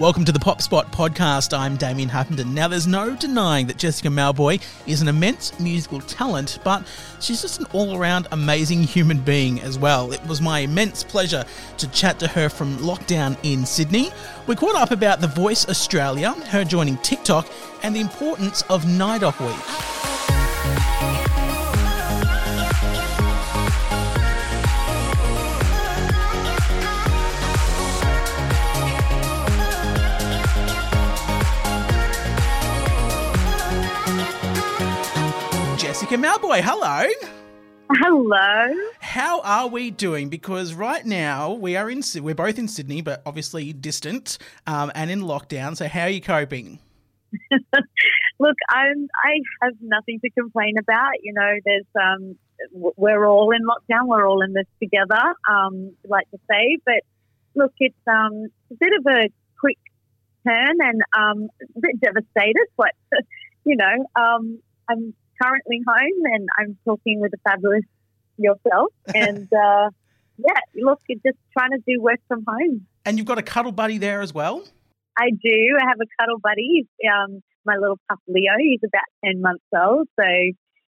Welcome to the Pop Spot Podcast. I'm Damien Happendon. Now, there's no denying that Jessica Mauboy is an immense musical talent, but she's just an all-around amazing human being as well. It was my immense pleasure to chat to her from lockdown in Sydney. We caught up about The Voice Australia, her joining TikTok, and the importance of NAIDOC Week. Mauboy, hello. Hello. How are we doing? Because right now we're both in Sydney, but obviously distant and in lockdown. So how are you coping? Look, I have nothing to complain about. You know, there's we're all in lockdown. We're all in this together. Like to say, but look, it's a bit of a quick turn and a bit devastated. But you know, I'm currently home and I'm talking with the fabulous yourself and look, you're just trying to do work from home. And you've got a cuddle buddy there as well? I do. I have a cuddle buddy. My little pup Leo, he's about 10 months old. So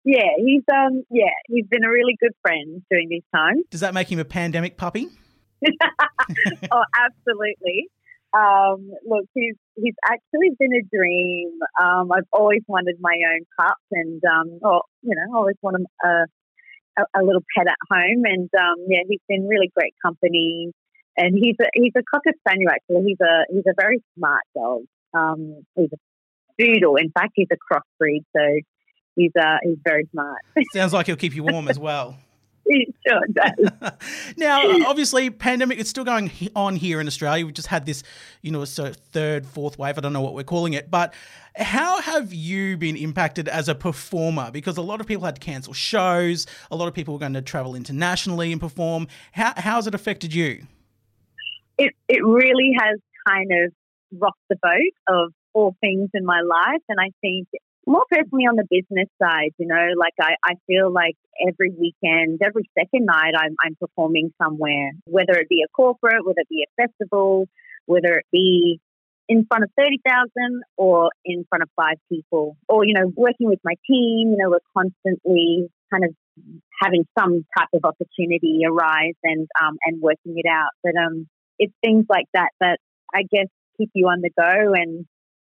yeah, he's been a really good friend during these times. Does that make him a pandemic puppy? Oh, absolutely. Look, he's actually been a dream. I've always wanted my own pup and, always wanted a little pet at home. And, he's been really great company. And he's a Cocker Spaniel, actually. He's a very smart dog. He's a doodle. In fact, he's a crossbreed. So he's very smart. Sounds like he'll keep you warm as well. It sure does. Now, obviously, pandemic is still going on here in Australia. We've just had this, sort of third, fourth wave. I don't know what we're calling it. But how have you been impacted as a performer? Because a lot of people had to cancel shows. A lot of people were going to travel internationally and perform. How has it affected you? It really has kind of rocked the boat of all things in my life. And I think more personally on the business side, I feel like every weekend, every second night I'm performing somewhere, whether it be a corporate, whether it be a festival, whether it be in front of 30,000 or in front of 5 people or, working with my team, we're constantly kind of having some type of opportunity arise and working it out. But it's things like that that I guess keep you on the go. And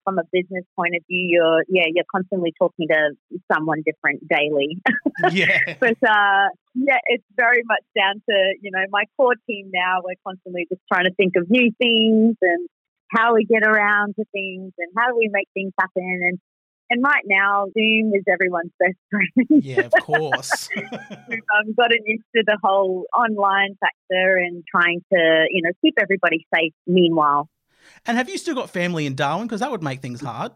from a business point of view, you're constantly talking to someone different daily. Yeah. But it's very much down to, my core team now. We're constantly just trying to think of new things and how we get around to things and how do we make things happen. And right now, Zoom is everyone's best friend. Yeah, of course. We've gotten used to the whole online factor and trying to, keep everybody safe meanwhile. And have you still got family in Darwin? Because that would make things hard.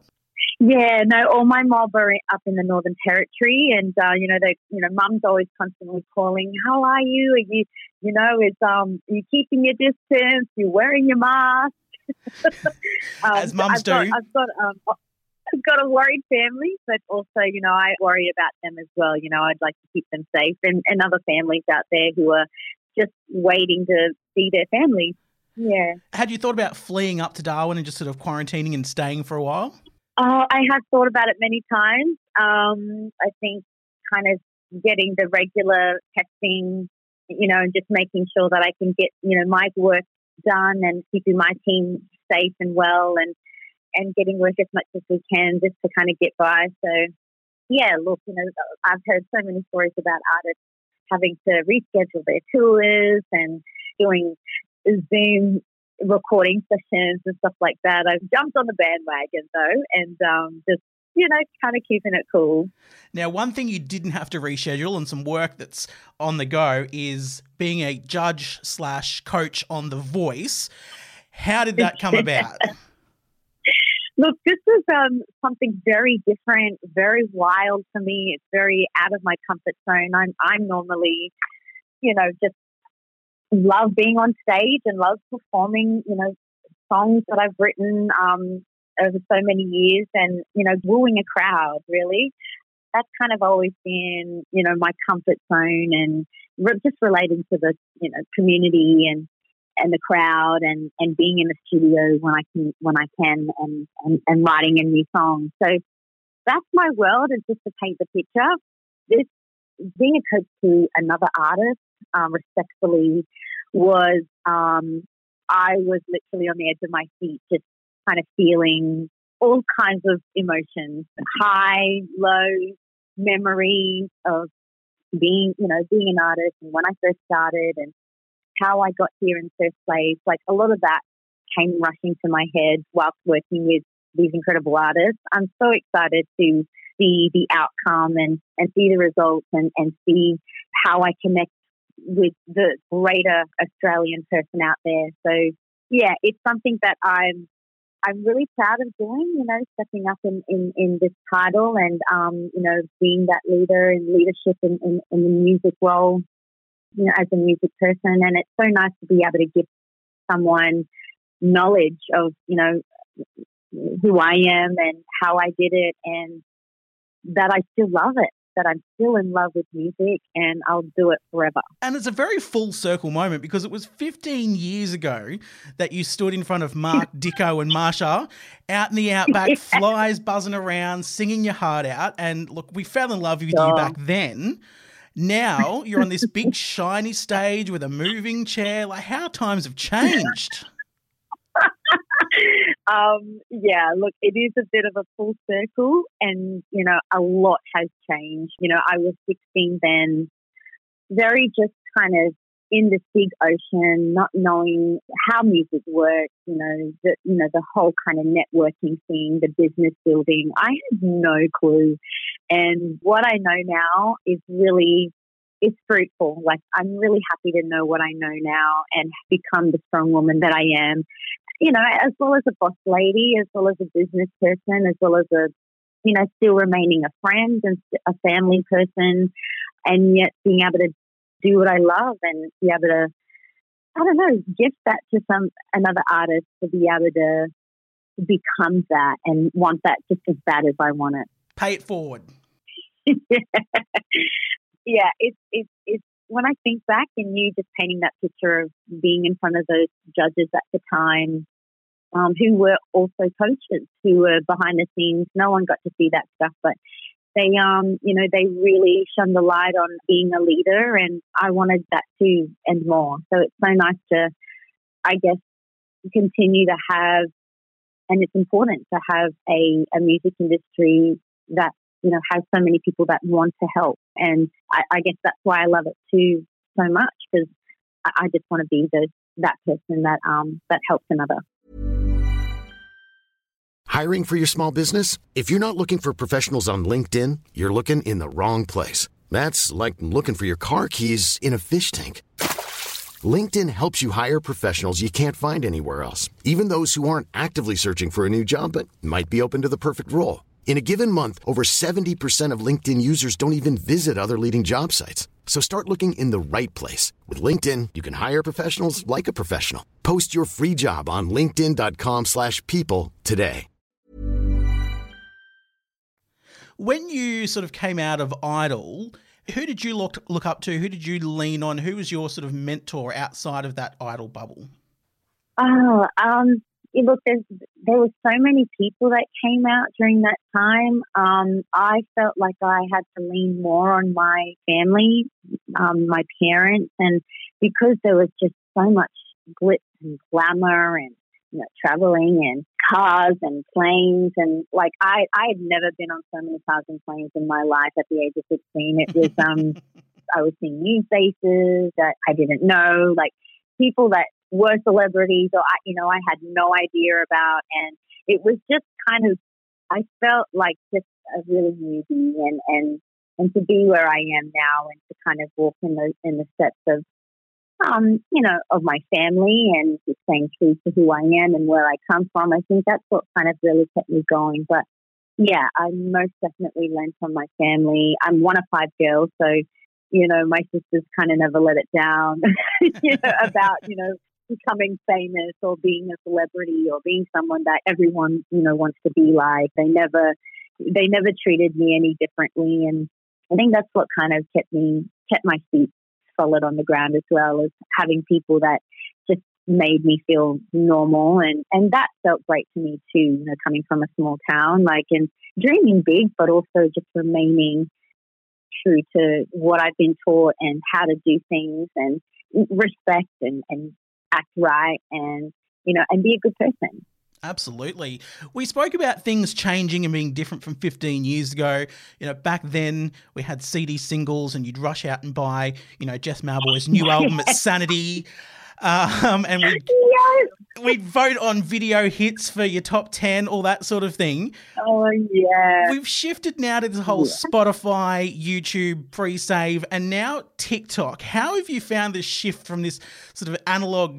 Yeah, no, all my mob are up in the Northern Territory and, mum's always constantly calling, how are you? Are you, are you keeping your distance? Are you wearing your mask? As mums do. I've got a worried family, but also, I worry about them as well. I'd like to keep them safe and other families out there who are just waiting to see their families. Yeah. Had you thought about fleeing up to Darwin and just sort of quarantining and staying for a while? Oh, I have thought about it many times. I think kind of getting the regular testing, and just making sure that I can get, my work done and keeping my team safe and well and getting work as much as we can just to kind of get by. So, yeah, look, I've heard so many stories about artists having to reschedule their tours and doing Zoom recording sessions and stuff like that. I've jumped on the bandwagon though and just you know, kind of keeping it cool. Now, one thing you didn't have to reschedule and some work that's on the go is being a judge / coach on The Voice. How did that come about? Look, this is something very different, very wild for me. It's very out of my comfort zone. I'm normally, you know, just love being on stage and love performing, you know, songs that I've written over so many years and, you know, wooing a crowd, really. That's kind of always been, you know, my comfort zone and just relating to the, you know, community and the crowd and being in the studio when I can and writing a new song. So that's my world. And just to paint the picture, this being a coach to another artist, respectfully, was I was literally on the edge of my seat, just kind of feeling all kinds of emotions, high, low, memories of being an artist and when I first started and how I got here in first place. Like, a lot of that came rushing to my head whilst working with these incredible artists. I'm so excited to see the outcome and see the results and see how I connect with the greater Australian person out there. So, yeah, it's something that I'm really proud of doing, you know, stepping up in this title and, you know, being that leader and leadership in the music role, you know, as a music person. And it's so nice to be able to give someone knowledge of, you know, who I am and how I did it and that I still love it, that I'm still in love with music and I'll do it forever. And it's a very full circle moment because it was 15 years ago that you stood in front of Mark, Dicko and Marsha out in the outback, yeah, flies buzzing around, singing your heart out. And look, we fell in love with you back then. Now you're on this big shiny stage with a moving chair. Like, how times have changed. Yeah, look, it is a bit of a full circle and, you know, a lot has changed. You know, I was 16 then, very just kind of in this big ocean, not knowing how music works, you know, the whole kind of networking thing, the business building. I had no clue. And what I know now is really, it's fruitful. Like, I'm really happy to know what I know now and become the strong woman that I am, you know, as well as a boss lady, as well as a business person, as well as a, you know, still remaining a friend and a family person, and yet being able to do what I love and be able to, I don't know, gift that to another artist to be able to become that and want that just as bad as I want it. Pay it forward. Yeah, it's when I think back and you just painting that picture of being in front of those judges at the time, who were also coaches, who were behind the scenes. No one got to see that stuff, but they, you know, they really shone the light on being a leader, and I wanted that too and more. So it's so nice to, I guess, continue to have, and it's important to have a music industry that, you know, has so many people that want to help. And I guess that's why I love it too so much, because I just want to be that person that that helps another. Hiring for your small business? If you're not looking for professionals on LinkedIn, you're looking in the wrong place. That's like looking for your car keys in a fish tank. LinkedIn helps you hire professionals you can't find anywhere else, even those who aren't actively searching for a new job but might be open to the perfect role. In a given month, over 70% of LinkedIn users don't even visit other leading job sites. So start looking in the right place. With LinkedIn, you can hire professionals like a professional. Post your free job on linkedin.com/people today. When you sort of came out of Idol, who did you look up to? Who did you lean on? Who was your sort of mentor outside of that Idol bubble? Oh, look, there were so many people that came out during that time. I felt like I had to lean more on my family, my parents, and because there was just so much glitz and glamour and, you know, traveling and cars and planes. And like, I had never been on so many cars and planes in my life at the age of 16. It was, I was seeing new faces that I didn't know, like people that were celebrities or I had no idea about, and it was just kind of I felt like just a really newbie, and to be where I am now and to kind of walk in the steps of, of my family and just staying true to who I am and where I come from, I think that's what kind of really kept me going. But yeah, I most definitely learned from my family. I'm one of five girls, so, my sisters kind of never let it down about, becoming famous or being a celebrity or being someone that everyone, wants to be like. They never treated me any differently. And I think that's what kind of kept my feet solid on the ground as well, as having people that just made me feel normal. And that felt great to me too, coming from a small town, and dreaming big, but also just remaining true to what I've been taught and how to do things and respect and act right and be a good person. Absolutely. We spoke about things changing and being different from 15 years ago. Back then we had CD singles and you'd rush out and buy, Jess Mauboy's new album, It's Sanity. And we'd vote on video hits for your top 10, all that sort of thing. Oh, yeah. We've shifted now to the whole Spotify, YouTube, pre-save, and now TikTok. How have you found this shift from this sort of analog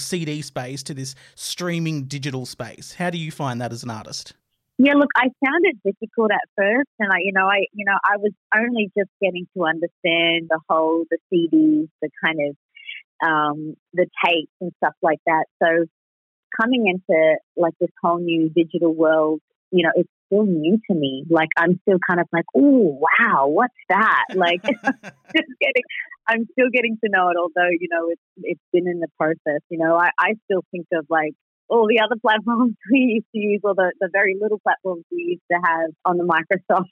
CD space to this streaming digital space? How do you find that as an artist? Yeah, look, I found it difficult at first, and I was only just getting to understand the CDs, the kind of the tapes and stuff like that. So coming into this whole new digital world, it's still new to me. I'm still kind of oh, wow, what's that? I'm still getting to know it, although, it's been in the process. I still think of all the other platforms we used to use, or the very little platforms we used to have on the Microsoft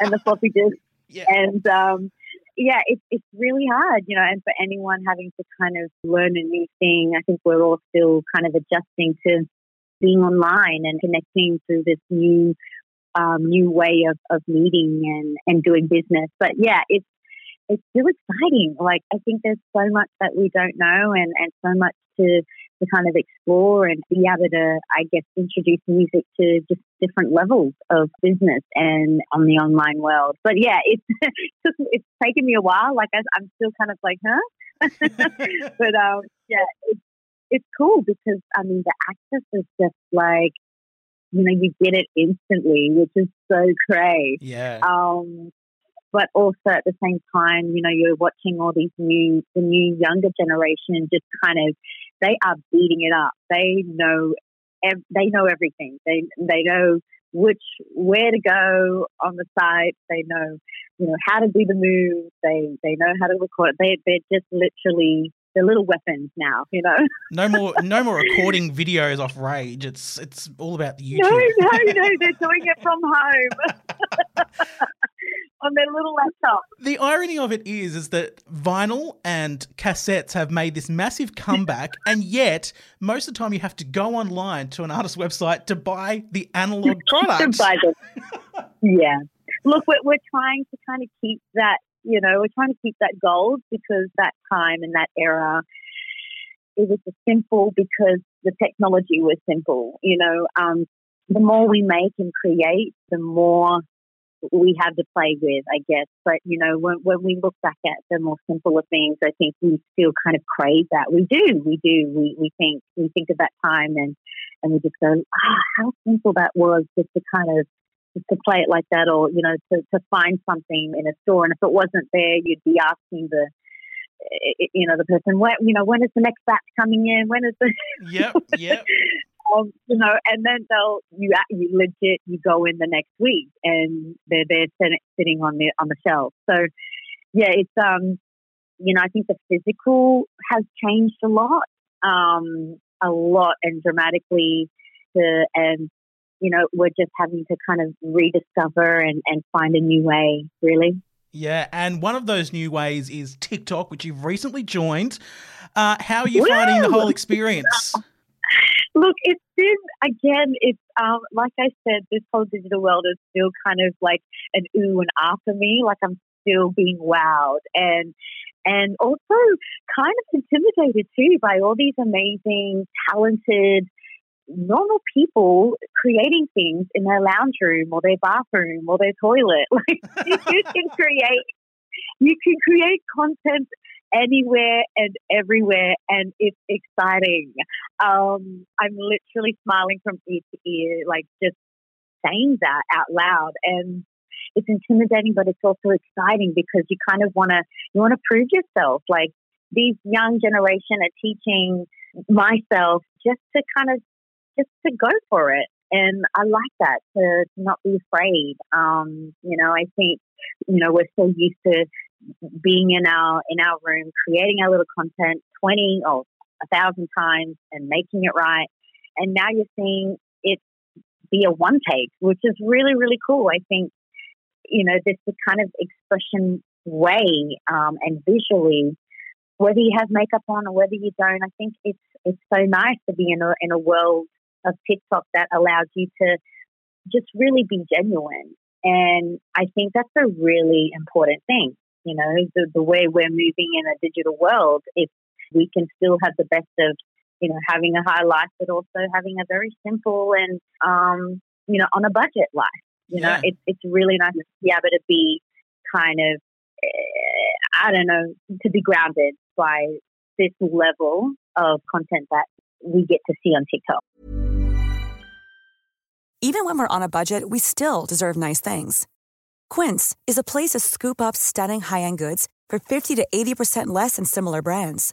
and the floppy disk. Yeah. And, yeah, it's really hard, and for anyone having to kind of learn a new thing, I think we're all still kind of adjusting to being online and connecting through this new way of meeting and doing business. But yeah, it's still exciting. I think there's so much that we don't know and so much to kind of explore and be able to, I guess, introduce music to just different levels of business and on the online world. But yeah, it's taken me a while. I'm still kind of huh? But yeah, it's cool because, the access is just you get it instantly, which is so crazy. Yeah. But also at the same time, you're watching all these the new younger generation just kind of, they are beating it up. They know everything. They know where to go on the site. They know, how to do the moves. They know how to record. They're just literally the little weapons now. No more recording videos off Rage. It's all about the YouTube. No. They're doing it from home. On their little laptop. The irony of it is that vinyl and cassettes have made this massive comeback, and yet most of the time you have to go online to an artist's website to buy the analog product. Yeah. Look, we're trying to kind of keep that, we're trying to keep that gold, because that time and that era, it was just simple because the technology was simple. The more we make and create, the more we have to play with, I guess. But, when we look back at the more simpler things, I think we still kind of crave that. We do. We think of that time and we just go, how simple that was just to play it like that, or, to find something in a store. And if it wasn't there, you'd be asking the person, when is the next batch coming in? When is the... Yep. And then you go in the next week and they're sitting on the shelf. So yeah, it's I think the physical has changed a lot and dramatically, and we're just having to kind of rediscover and find a new way, really. Yeah, and one of those new ways is TikTok, which you've recently joined. How are you finding the whole experience? Look, it's been, again, it's, like I said, this whole digital world is still kind of an ooh and ah for me. I'm still being wowed and also kind of intimidated too by all these amazing, talented normal people creating things in their lounge room or their bathroom or their toilet. Like you can create content anywhere and everywhere, and it's exciting. I'm literally smiling from ear to ear, like just saying that out loud. And it's intimidating, but it's also exciting because you kind of want to prove yourself. Like, these young generation are teaching myself just to go for it. And I like that, to not be afraid. I think, we're so used to being in our room, creating our little content 20 or 1,000 times and making it right. And now you're seeing it be a one take, which is really, really cool. I think, this is kind of expression way, and visually, whether you have makeup on or whether you don't, I think it's so nice to be in a world of TikTok that allows you to just really be genuine. And I think that's a really important thing. The way we're moving in a digital world, if we can still have the best of, having a high life, but also having a very simple and, on a budget life. You know, it's really nice to be able to be kind of, to be grounded by this level of content that we get to see on TikTok. Even when we're on a budget, we still deserve nice things. Quince is a place to scoop up stunning high-end goods for 50 to 80% less than similar brands.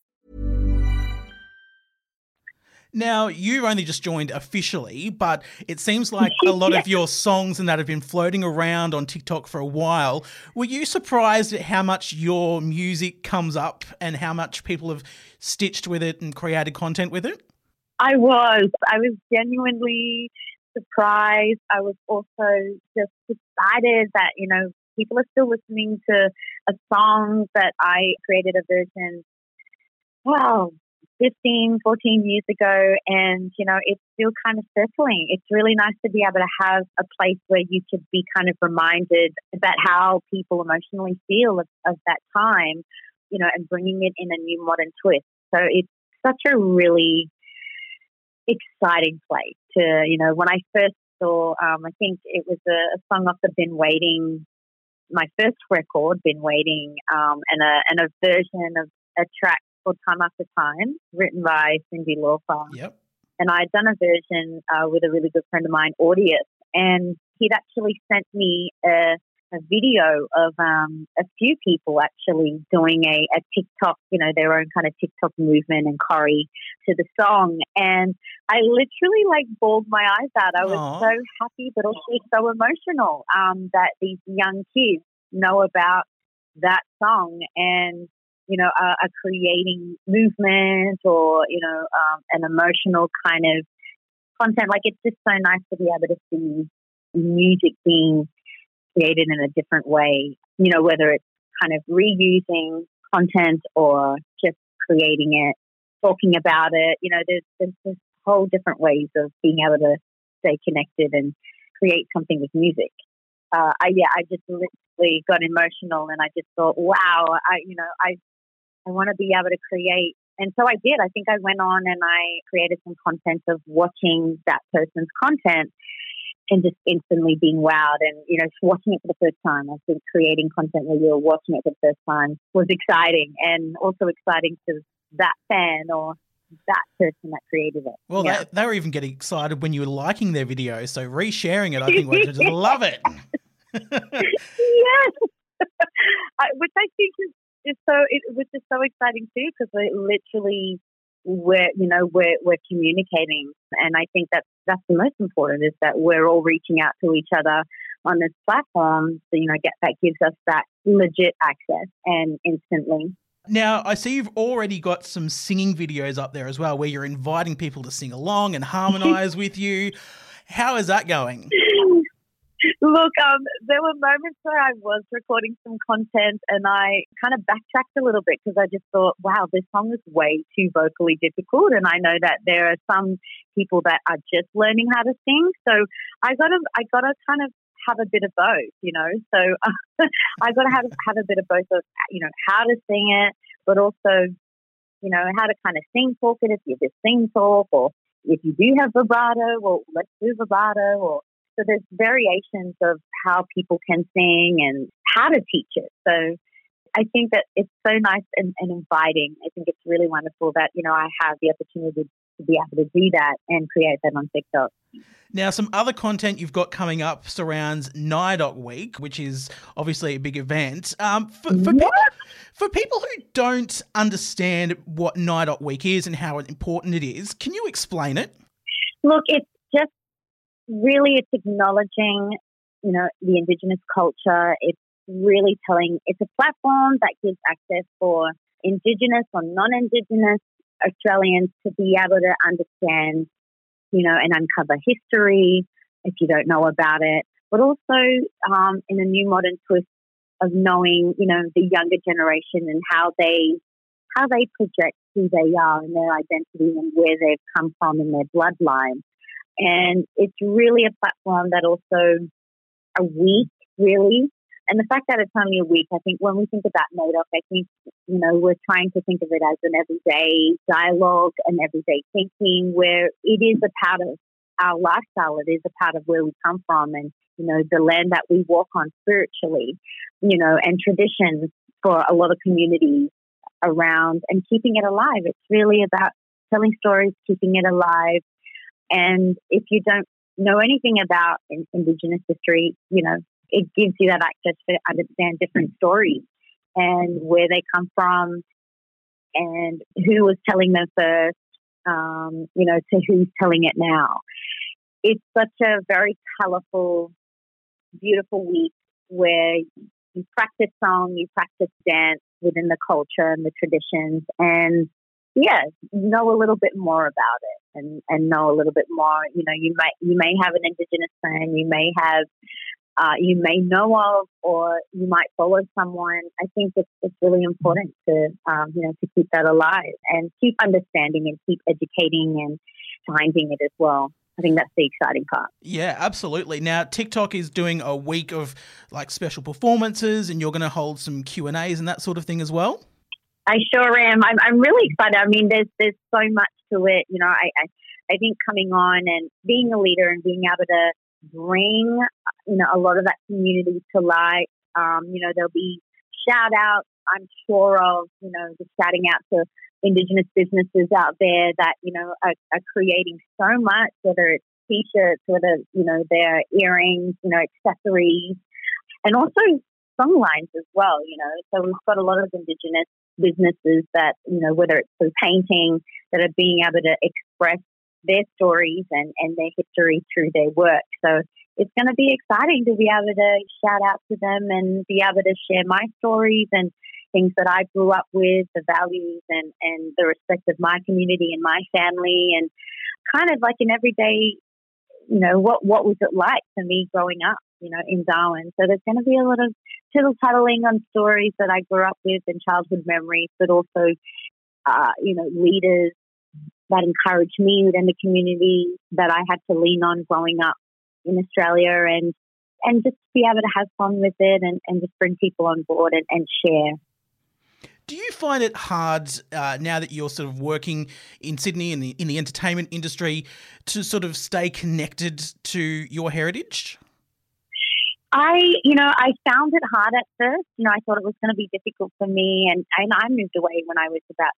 Now, you only just joined officially, but it seems like a lot of your songs and that have been floating around on TikTok for a while. Were you surprised at how much your music comes up and how much people have stitched with it and created content with it? I was genuinely surprised. I was also just excited that, people are still listening to a song that I created a version, 14 years ago, and it's still kind of circling. It's really nice to be able to have a place where you could be kind of reminded about how people emotionally feel of that time, and bringing it in a new modern twist. So it's such a really exciting place to, when I first saw, I think it was a song off the Been Waiting, my first record, Been Waiting, and a version of a track called Time After Time, written by Cindy Lauper. Yep. And I had done a version with a really good friend of mine, Audius, and he'd actually sent me a video of a few people actually doing a TikTok, their own kind of TikTok movement and choreo to the song. And I literally bawled my eyes out. I was so happy, but also so emotional that these young kids know about that song and are creating movement or, an emotional kind of content. It's just so nice to be able to see music being created in a different way, whether it's kind of reusing content or just creating it, talking about it. There's whole different ways of being able to stay connected and create something with music. I just literally got emotional and I just thought, wow, I want to be able to create. And so I did. I think I went on and I created some content of watching that person's content and just instantly being wowed. And, watching it for the first time, I think creating content where you're watching it for the first time was exciting, and also exciting to that fan or that person that created it. Well, they were even getting excited when you were liking their video. So resharing it, I think, was just love it. Yes. Which I think was just so exciting too, because we're communicating, and I think that's the most important, is that we're all reaching out to each other on this platform. So that gives us that legit access and instantly. Now, I see you've already got some singing videos up there as well, where you're inviting people to sing along and harmonise with you. How is that going? Look, there were moments where I was recording some content and I kind of backtracked a little bit because I just thought, wow, this song is way too vocally difficult. And I know that there are some people that are just learning how to sing. So I got to kind of have a bit of both, you know. So I got to have a bit of both of, you know, how to sing it, but also, you know, how to kind of sing talk it if you just sing talk, or if you do have vibrato, well, let's do vibrato. Or so there's variations of how people can sing and how to teach it. So I think that it's so nice and inviting. I think it's really wonderful that, you know, I have the opportunity to be able to do that and create that on TikTok. Now, some other content you've got coming up surrounds NAIDOC Week, which is obviously a big event. For people who don't understand what NAIDOC Week is and how important it is, can you explain it? Look, it's just really, it's acknowledging, you know, the Indigenous culture. It's really telling, it's a platform that gives access for Indigenous or non-Indigenous Australians to be able to understand, you know, and uncover history if you don't know about it, but also in a new modern twist of knowing, you know, the younger generation and how they project who they are and their identity and where they've come from and their bloodline. And it's really a platform that also a week, really. And the fact that it's only a week, I think when we think about NAIDOC, I think, you know, we're trying to think of it as an everyday dialogue and everyday thinking, where it is a part of our lifestyle. It is a part of where we come from and, you know, the land that we walk on spiritually, you know, and traditions for a lot of communities around and keeping it alive. It's really about telling stories, keeping it alive. And if you don't know anything about Indigenous history, you know, it gives you that access to understand different stories and where they come from and who was telling them first, you know, to who's telling it now. It's such a very colourful, beautiful week where you practice song, you practice dance within the culture and the traditions, and, yeah, know a little bit more about it and know a little bit more. You know, you may have an Indigenous friend, you may have you may know of, or you might follow someone. I think it's really important to, you know, to keep that alive and keep understanding and keep educating and finding it as well. I think that's the exciting part. Yeah, absolutely. Now, TikTok is doing a week of like special performances, and you're going to hold some Q&As and that sort of thing as well. I sure am. I'm really excited. I mean, there's so much to it. You know, I think coming on and being a leader and being able to bring, you know, a lot of that community to light. You know, there'll be shout outs, I'm sure, of, you know, just shouting out to Indigenous businesses out there that, you know, are creating so much, whether it's T-shirts, whether, you know, their earrings, you know, accessories, and also song lines as well, you know. So we've got a lot of Indigenous businesses that, you know, whether it's through painting, that are being able to express their stories and their history through their work. So it's going to be exciting to be able to shout out to them and be able to share my stories and things that I grew up with, the values and the respect of my community and my family, and kind of like an everyday, you know, what was it like for me growing up, you know, in Darwin. So there's going to be a lot of tittle-tattling on stories that I grew up with and childhood memories, but also, you know, leaders that encouraged me within the community that I had to lean on growing up in Australia, and just be able to have fun with it and just bring people on board and share. Do you find it hard now that you're sort of working in Sydney and in the entertainment industry to sort of stay connected to your heritage? I found it hard at first. You know, I thought it was going to be difficult for me, and I moved away when I was about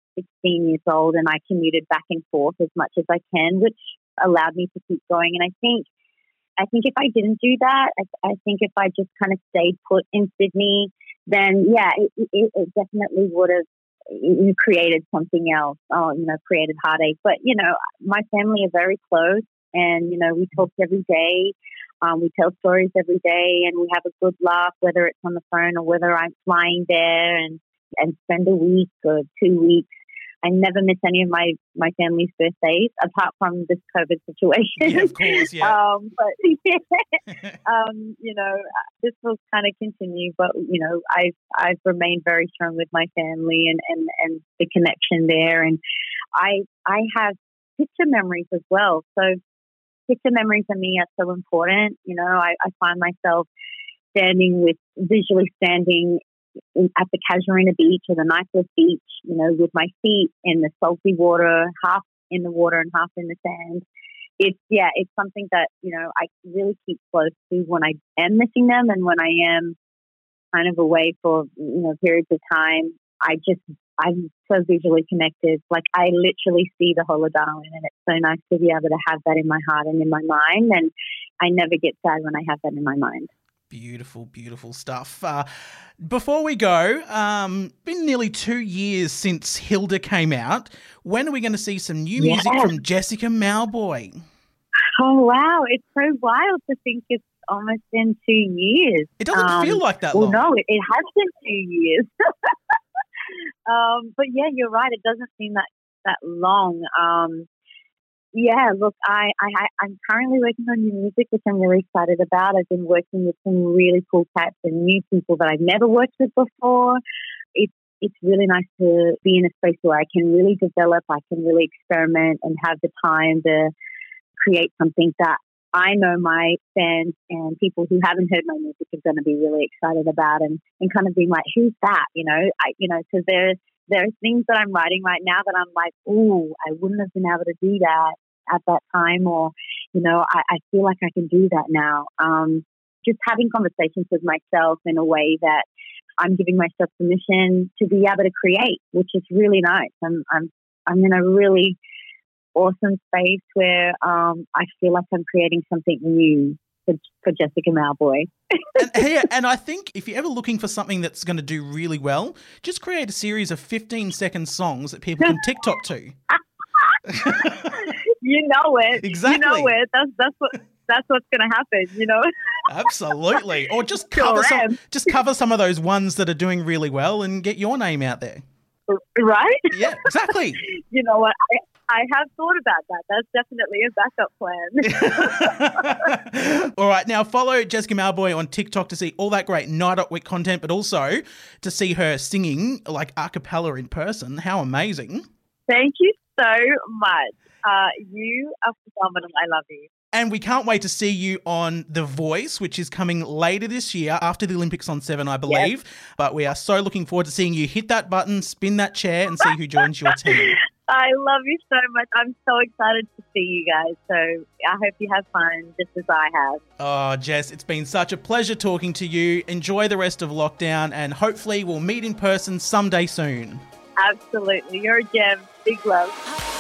16 years old, and I commuted back and forth as much as I can, which allowed me to keep going. And I think if I didn't do that, I think if I just kind of stayed put in Sydney, then yeah, it definitely would have created something else. Oh, you know, created heartache. But you know, my family are very close, and you know, we talk every day. We tell stories every day, and we have a good laugh, whether it's on the phone or whether I'm flying there and spend a week or 2 weeks. I never miss any of my family's birthdays apart from this COVID situation. Yeah, of course, yeah. But yeah, you know, this will kind of continue. But you know, I've remained very strong with my family and the connection there. And I have picture memories as well. So picture memories for me are so important. You know, I find myself visually standing. At the Casuarina beach or the Niflis beach, you know, with my feet in the salty water, half in the water and half in the sand. It's something that, you know, I really keep close to when I am missing them, and when I am kind of away for, you know, periods of time, I'm so visually connected. Like, I literally see the whole of Darwin, and it's so nice to be able to have that in my heart and in my mind, and I never get sad when I have that in my mind. Beautiful, beautiful stuff. Before we go, been nearly 2 years since Hilda came out. When are we going to see some new music from Jessica Mauboy? Oh, wow. It's so wild to think it's almost been 2 years. It doesn't feel like that long. Well, no, it has been 2 years. But, yeah, you're right. It doesn't seem that long. Yeah, look, I'm currently working on new music, which I'm really excited about. I've been working with some really cool cats and new people that I've never worked with before. It's really nice to be in a space where I can really develop, I can really experiment and have the time to create something that I know my fans and people who haven't heard my music are going to be really excited about, and kind of being like, who's that? You know, because there are things that I'm writing right now that I'm like, ooh, I wouldn't have been able to do that at that time, or, you know, I feel like I can do that now. Just having conversations with myself in a way that I'm giving myself permission to be able to create, which is really nice. I'm in a really awesome space where I feel like I'm creating something new for Jessica Mauboy. and I think if you're ever looking for something that's going to do really well, just create a series of 15-second songs that people can TikTok to. You know it. Exactly. You know it. That's what's going to happen, you know. Absolutely. Or just cover some of those ones that are doing really well and get your name out there. Right? Yeah, exactly. You know what? I have thought about that. That's definitely a backup plan. All right. Now follow Jessica Mauboy on TikTok to see all that great NAIDOC Week content, but also to see her singing like a cappella in person. How amazing. Thank you so much. You are phenomenal. I love you. And we can't wait to see you on The Voice, which is coming later this year after the Olympics on 7, I believe. Yes. But we are so looking forward to seeing you hit that button, spin that chair, and see who joins your team. I love you so much. I'm so excited to see you guys. So I hope you have fun just as I have. Oh, Jess, it's been such a pleasure talking to you. Enjoy the rest of lockdown, and hopefully we'll meet in person someday soon. Absolutely. You're a gem. Big love.